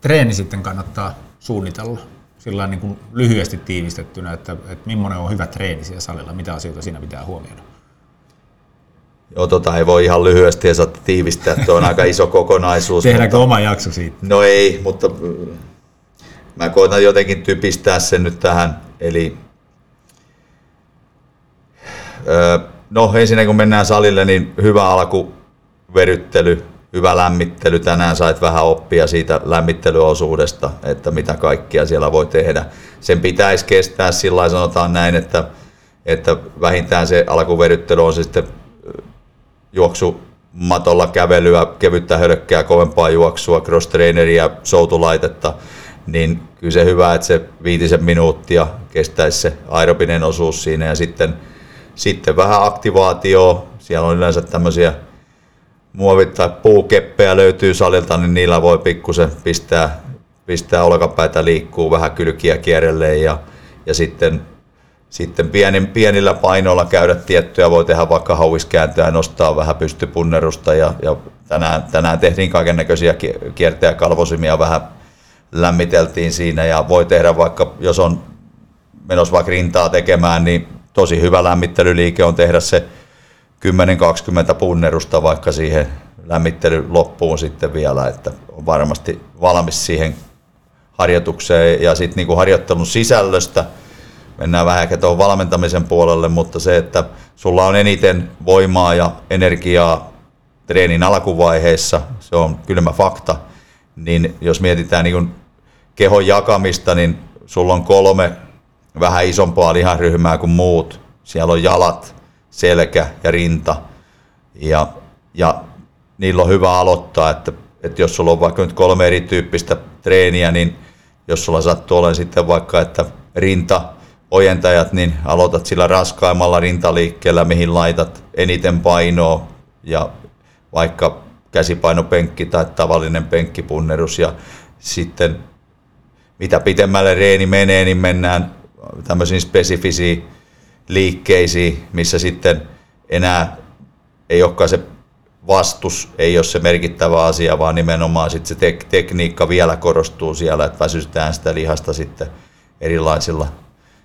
treeni sitten kannattaa suunnitella sillain niin kuin lyhyesti tiivistettynä, että millainen on hyvä treeni siellä salilla, mitä asioita siinä pitää huomioida? Joo, ei voi ihan lyhyesti ja saattaa tiivistää, tuo on aika iso kokonaisuus. Tehdäänkö oma jakso siitä? No ei, mutta mä koitan jotenkin typistää sen nyt tähän. Eli ensinnäkin kun mennään salille, niin hyvä alkuveryttely, hyvä lämmittely. Tänään sait vähän oppia siitä lämmittelyosuudesta, että mitä kaikkia siellä voi tehdä. Sen pitäisi kestää sillä lailla, sanotaan näin, että vähintään se alkuveryttely on se sitten juoksumatolla kävelyä, kevyttä hölkkää, kovempaa juoksua, cross-traineriä, soutulaitetta, niin kyllä se hyvä, että se 5 minuuttia kestäisi se aerobinen osuus siinä ja sitten vähän aktivaatioa. Siellä on yleensä tämmöisiä muovit tai puukeppejä löytyy salilta, niin niillä voi pikkusen pistää olkapäitä liikkuu, vähän kylkiä kierrelleen ja sitten Sitten pienillä painoilla käydä tiettyjä, voi tehdä vaikka hauiskääntöä, nostaa vähän pystypunnerusta ja tänään tehtiin kaikennäköisiä kiertejä, kalvosimia vähän lämmiteltiin siinä ja voi tehdä vaikka, jos on menossa vaikka rintaa tekemään, niin tosi hyvä lämmittelyliike on tehdä se 10-20 punnerusta vaikka siihen lämmittely loppuun sitten vielä, että on varmasti valmis siihen harjoitukseen ja sitten niinku harjoittelun sisällöstä. Mennään vähän ehkä tuohon valmentamisen puolelle, mutta se, että sulla on eniten voimaa ja energiaa treenin alkuvaiheessa, se on kylmä fakta, niin jos mietitään niin kehon jakamista, niin sulla on 3 vähän isompaa lihanryhmää kuin muut. Siellä on jalat, selkä ja rinta ja niillä on hyvä aloittaa, että jos sulla on vaikka nyt 3 erityyppistä treeniä, niin jos sulla sattuu olemaan sitten vaikka, että rinta, ojentajat, niin aloitat sillä raskaimmalla rintaliikkeellä, mihin laitat eniten painoa ja vaikka käsipainopenkki tai tavallinen penkkipunnerus ja sitten mitä pitemmälle reeni menee, niin mennään tämmöisiin spesifisiin liikkeisiin, missä sitten enää ei olekaan se vastus, ei ole se merkittävä asia, vaan nimenomaan sitten se tekniikka vielä korostuu siellä, että väsytään sitä lihasta sitten erilaisilla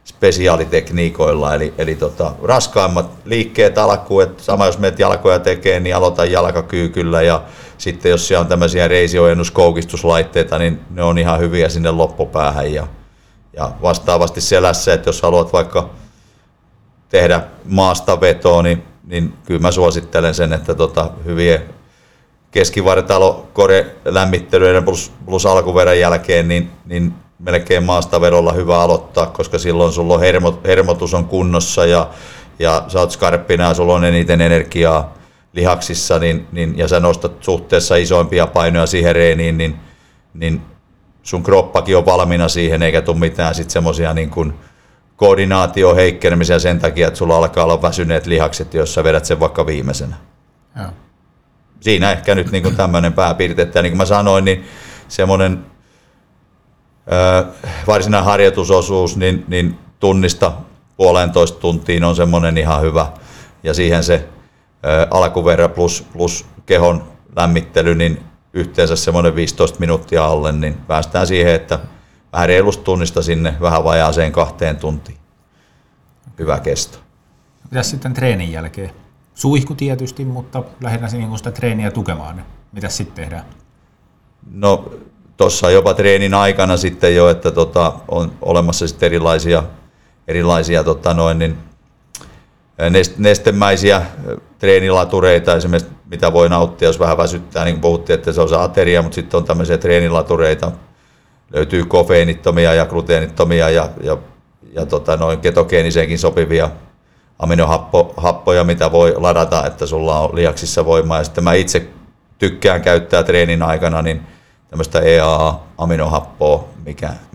spesiaalitekniikoilla, eli raskaimmat liikkeet alkuun, että sama jos menet jalkoja tekee, niin aloita jalkakyykyllä ja sitten jos siellä on tämmöisiä reisiojennuskoukistuslaitteita, niin ne on ihan hyviä sinne loppupäähän ja vastaavasti selässä, että jos haluat vaikka tehdä maastavetoa, niin kyllä mä suosittelen sen, että hyviä keskivartalokorelämmittelyiden plus alkuverän jälkeen, niin melkein maastavedolla hyvä aloittaa, koska silloin sulla on hermotus on kunnossa ja sä oot skarppina ja sulla on eniten energiaa lihaksissa niin, ja sä nostat suhteessa isoimpia painoja siihen reeniin, niin sun kroppakin on valmiina siihen eikä tule mitään sitten semmoisia niin kuin koordinaation heikkenemisiä sen takia, että sulla alkaa olla väsyneet lihakset, jos sä vedät sen vaikka viimeisenä. Ja. Siinä ehkä nyt niin kuin tämmöinen pääpiirteet. Ja niin kuin mä sanoin, niin semmoinen varsinainen harjoitusosuus, niin tunnista 1,5 tuntiin on semmoinen ihan hyvä. Ja siihen se alkuverran plus kehon lämmittely, niin yhteensä semmoinen 15 minuuttia alle, niin päästään siihen, että vähän reilusta tunnista sinne vähän vajaaseen 2 tuntiin. Hyvä kesto. Mitäs sitten treenin jälkeen? Suihku tietysti, mutta lähinnä sitä treeniä tukemaan. Mitäs sitten tehdään? No, tuossa jopa treenin aikana sitten jo, että on olemassa sitten erilaisia nestemäisiä treenilatureita esimerkiksi, mitä voi nauttia, jos vähän väsyttää, niin kuin puhuttiin, että se on se ateria, mutta sitten on tämmöisiä treenilatureita. Löytyy kofeiinittomia ja gluteenittomia ja ketogeeniseenkin sopivia aminohappoja, mitä voi ladata, että sulla on lihaksissa voimaa. Ja sitten mä itse tykkään käyttää treenin aikana niin tämmöistä EAA-aminohappoa,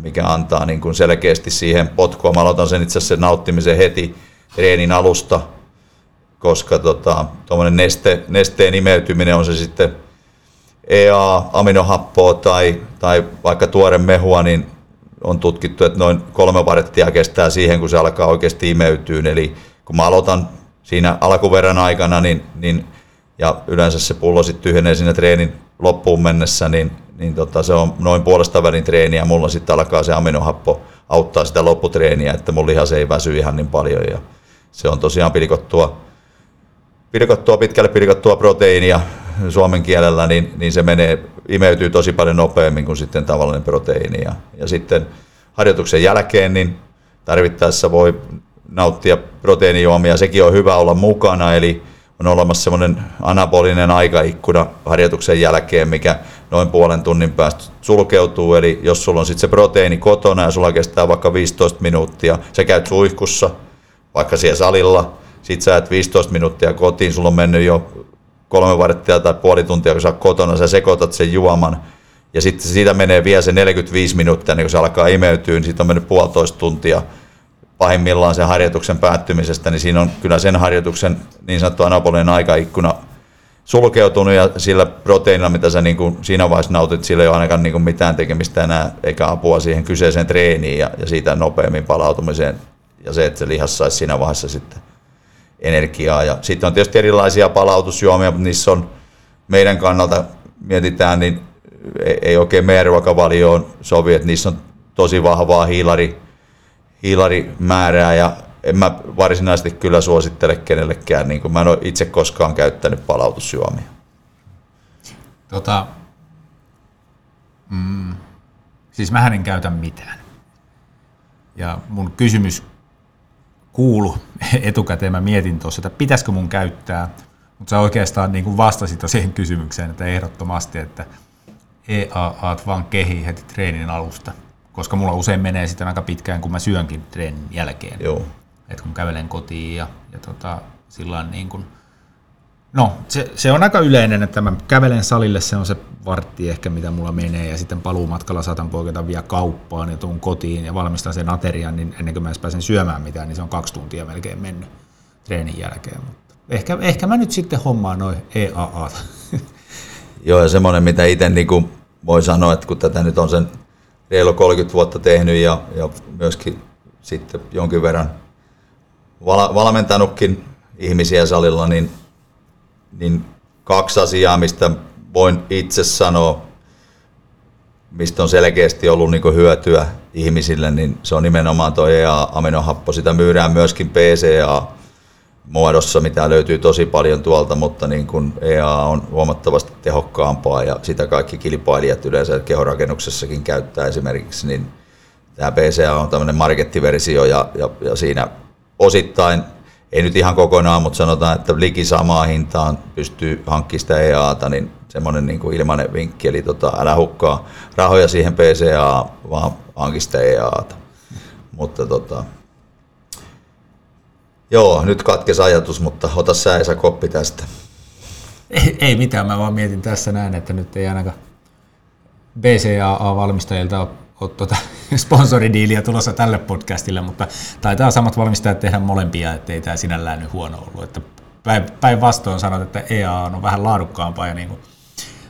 mikä antaa niin kuin selkeästi siihen potkua. Mä aloitan sen itse asiassa nauttimisen heti treenin alusta, koska tuommoinen nesteen imeytyminen on se sitten EAA-aminohappoa tai vaikka tuore mehua, niin on tutkittu, että noin 3 varttia kestää siihen, kun se alkaa oikeasti imeytyyn. Eli kun mä aloitan siinä alkuverran aikana, niin ja yleensä se pullo sitten tyhjenee siinä treenin loppuun mennessä, niin se on noin puolesta välin treeniä. Mulla sitten alkaa se aminohappo auttaa sitä lopputreeniä, että mun lihas ei väsy ihan niin paljon. Ja se on tosiaan pitkälle pilkottua proteiinia suomen kielellä, niin se imeytyy tosi paljon nopeammin kuin sitten tavallinen proteiini. Ja sitten harjoituksen jälkeen niin tarvittaessa voi nauttia proteiinijuomia. Sekin on hyvä olla mukana, eli on olemassa semmoinen anabolinen aikaikkuna harjoituksen jälkeen, mikä noin 1,5 tunnin päästä sulkeutuu. Eli jos sulla on sitten se proteiini kotona ja sulla kestää vaikka 15 minuuttia, sä käyt suihkussa, vaikka siellä salilla, sit sä et 15 minuuttia kotiin, sulla on mennyt jo 3 varttia tai puoli tuntia, kun sä oot kotona, sä sekoitat sen juoman. Ja sitten siitä menee vielä se 45 minuuttia, niin kun se alkaa imeytyä, niin siitä on mennyt 1,5 tuntia pahimmillaan sen harjoituksen päättymisestä, niin siinä on kyllä sen harjoituksen niin sanottu anabolinen aikaikkuna sulkeutunut ja sillä proteiinilla, mitä sä niin kuin siinä vaiheessa nautit, sillä ei ole ainakaan niin kuin mitään tekemistä enää eikä apua siihen kyseiseen treeniin ja siitä nopeammin palautumiseen. ja se, että se lihas saisi siinä vaiheessa sitten energiaa. Ja sitten on tietysti erilaisia palautusjuomia, mutta niissä on meidän kannalta, mietitään, niin ei oikein meidän ruokavalioon sovi, että niissä on tosi vahvaa hiilarimäärää ja en mä varsinaisesti kyllä suosittele kenellekään, niin kuin mä en ole itse koskaan käyttänyt palautusjuomia. Siis mähän en käytä mitään. Ja mun kysymys kuului etukäteen, mä mietin tuossa, että pitäisikö mun käyttää, mutta sä oikeastaan niin kuin vastasit siihen kysymykseen, että ehdottomasti, että EAAt vaan kehii heti treenin alusta, koska mulla usein menee sitten aika pitkään, kun mä syönkin treenin jälkeen. Joo. Et kun kävelen kotiin ja sillain niin kuin, no se on aika yleinen, että mä kävelen salille, se on se vartti ehkä mitä mulla menee ja sitten paluumatkalla saatan poiketa vielä kauppaan ja tuun kotiin ja valmistan sen aterian, niin ennen kuin mä edes pääsen syömään mitään, niin se on 2 tuntia melkein mennyt treenin jälkeen. Mutta ehkä mä nyt sitten hommaan noin EAAt. Joo, ja semmoinen mitä itse niin voi sanoa, että kun tätä nyt on sen reilu 30 vuotta tehnyt ja myöskin sitten jonkin verran valmentanutkin ihmisiä salilla, niin 2 asiaa, mistä voin itse sanoa, mistä on selkeästi ollut niin kuin hyötyä ihmisille, niin se on nimenomaan tuo EA-aminohappo. Sitä myydään myöskin PCA-muodossa, mitä löytyy tosi paljon tuolta, mutta niin kuin EA on huomattavasti tehokkaampaa ja sitä kaikki kilpailijat yleensä kehorakennuksessakin käyttää esimerkiksi, niin tämä PCA on tämmöinen markettiversio ja siinä osittain, ei nyt ihan kokonaan, mutta sanotaan, että liki samaa hintaan pystyy hankkimaan sitä EA:ta, niin semmoinen niin kuin ilmainen vinkki, eli älä hukkaa rahoja siihen PCA, vaan hankki sitä EA:ta. Mutta joo, nyt katkesi ajatus, mutta ota sä Esa koppi tästä. Ei mitään, mä vaan mietin tässä näin, että nyt ei ainakaan BCAA-valmistajilta ole sponsoridiiliä tulossa tälle podcastille, mutta taitaa samat valmistajat tehdä molempia, ettei tämä sinällään nyt huono ollut. Että päinvastoin sanot, että EA on vähän laadukkaampaa ja niin kuin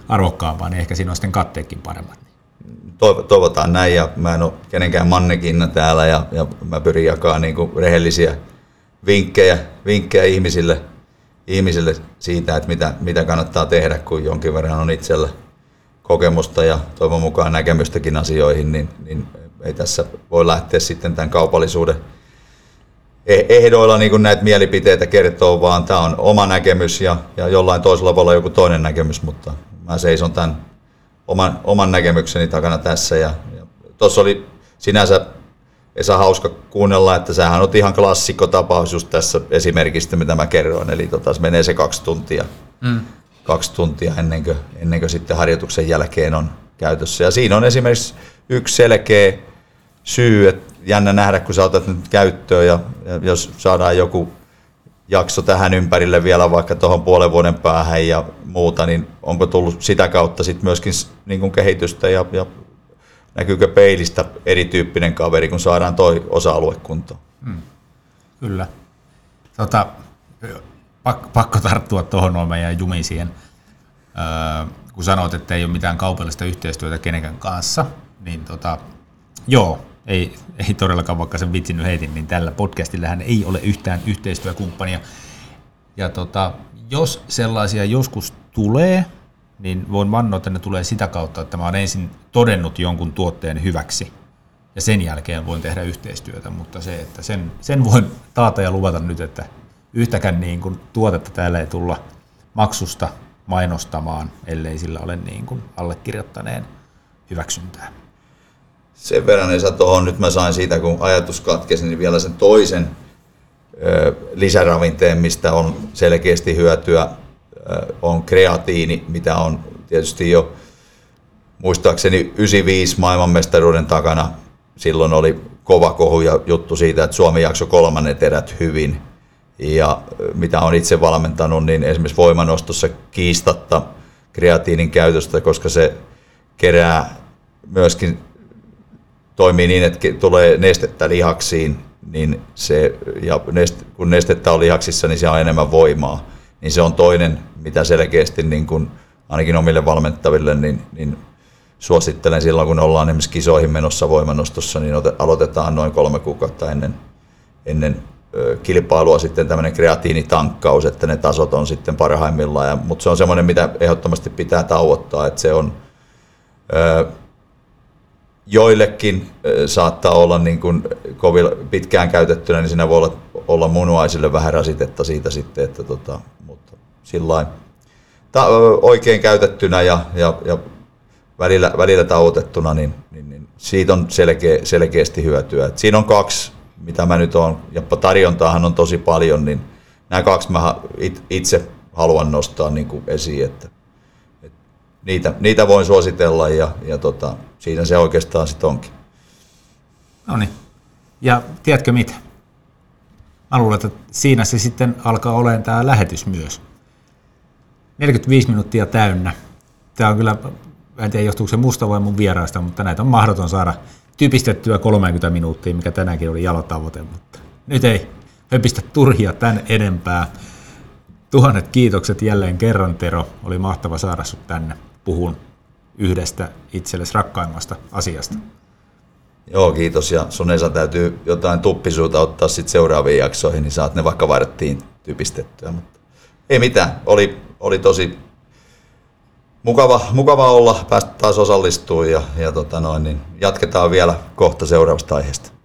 arvokkaampaa, niin ehkä siinä on sitten katteekin paremmat. Toivotaan näin, ja mä en ole kenenkään mannekinna täällä, ja mä pyrin jakamaan niin kuin rehellisiä vinkkejä ihmisille siitä, että mitä kannattaa tehdä, kun jonkin verran on itsellä kokemusta ja toivon mukaan näkemystäkin asioihin, niin ei tässä voi lähteä sitten tämän kaupallisuuden ehdoilla niin kuin näitä mielipiteitä kertoo, vaan tämä on oma näkemys ja jollain toisella voi olla joku toinen näkemys, mutta mä seison tämän oman näkemykseni takana tässä. Ja tuossa oli sinänsä Esa hauska kuunnella, että sähän on ihan klassikko tapaus just tässä esimerkistä, mitä mä kerroin, eli menee se 2 tuntia. Mm. 2 tuntia ennen kuin sitten harjoituksen jälkeen on käytössä. Ja siinä on esimerkiksi yksi selkeä syy, että jännä nähdä, kun sä otat nyt käyttöön ja jos saadaan joku jakso tähän ympärille vielä vaikka tuohon 5 vuoden päähän ja muuta, niin onko tullut sitä kautta sitten myöskin niin kuin kehitystä ja näkyykö peilistä erityyppinen kaveri, kun saadaan toi osa-alue kuntoon? Hmm. Kyllä. Pakko tarttua tuohon noin meidän jumiin siihen. Kun sanot, että ei ole mitään kaupallista yhteistyötä kenenkään kanssa, niin joo, ei todellakaan, vaikka sen vitsin nyt heitin, niin tällä podcastillähän ei ole yhtään yhteistyökumppania. Ja jos sellaisia joskus tulee, niin voin vannoa, että ne tulee sitä kautta, että mä oon ensin todennut jonkun tuotteen hyväksi ja sen jälkeen voin tehdä yhteistyötä, mutta se, että sen voin taata ja luvata nyt, että yhtäkään niin kuin tuotetta täällä ei tulla maksusta mainostamaan, ellei sillä ole niin kuin allekirjoittaneen hyväksyntää. Sen verran Esa tuohon, nyt mä sain siitä, kun ajatus katkesi, niin vielä sen toisen lisäravinteen, mistä on selkeästi hyötyä, on kreatiini, mitä on tietysti jo muistaakseni 95 maailmanmestaruuden takana. Silloin oli kova kohu ja juttu siitä, että Suomi jakso 3 erät hyvin. Ja mitä olen itse valmentanut, niin esimerkiksi voimanostossa kiistatta kreatiinin käytöstä, koska se kerää myöskin, toimii niin, että tulee nestettä lihaksiin, niin kun nestettä on lihaksissa, niin se on enemmän voimaa. Niin se on toinen, mitä selkeästi niin kun, ainakin omille valmentaville, niin suosittelen silloin, kun ollaan esimerkiksi kisoihin menossa voimanostossa, niin aloitetaan noin 3 kuukautta ennen ennen kilpailua sitten tämmöinen kreatiinitankkaus, että ne tasot on sitten parhaimmillaan. Mutta se on semmoinen, mitä ehdottomasti pitää tauottaa, että se on joillekin saattaa olla niin kuin kovin pitkään käytettynä, niin siinä voi olla munuaisille vähän rasitetta siitä sitten, että mutta sillain oikein käytettynä ja välillä tauotettuna, niin siitä on selkeästi hyötyä. Et siinä on kaksi, mitä mä nyt oon, ja tarjontaahan on tosi paljon, niin nämä kaksi mä itse haluan nostaa niin kuin esiin, että niitä voin suositella ja siinä se oikeastaan sitten onkin. No niin. Ja tiedätkö mitä? Mä luulen, että siinä se sitten alkaa olemaan tämä lähetys myös. 45 minuuttia täynnä. Tämä on kyllä, en tiedä johtuuko se musta vai mun vieraista, mutta näitä on mahdoton saada typistettyä 30 minuuttia, mikä tänäänkin oli jalotavoite, mutta nyt ei höpistä turhia tän enempää. Tuhannet kiitokset jälleen kerran, Tero. Oli mahtava saada sut tänne puhun yhdestä itsellesi rakkaimmasta asiasta. Joo, kiitos. Ja sun Esa täytyy jotain tuppisuuta ottaa sitten seuraaviin jaksoihin, niin saat ne vaikka varttiin typistettyä. Mutta ei mitään. Oli tosi mukava olla, päästä taas osallistumaan ja niin jatketaan vielä kohta seuraavasta aiheesta.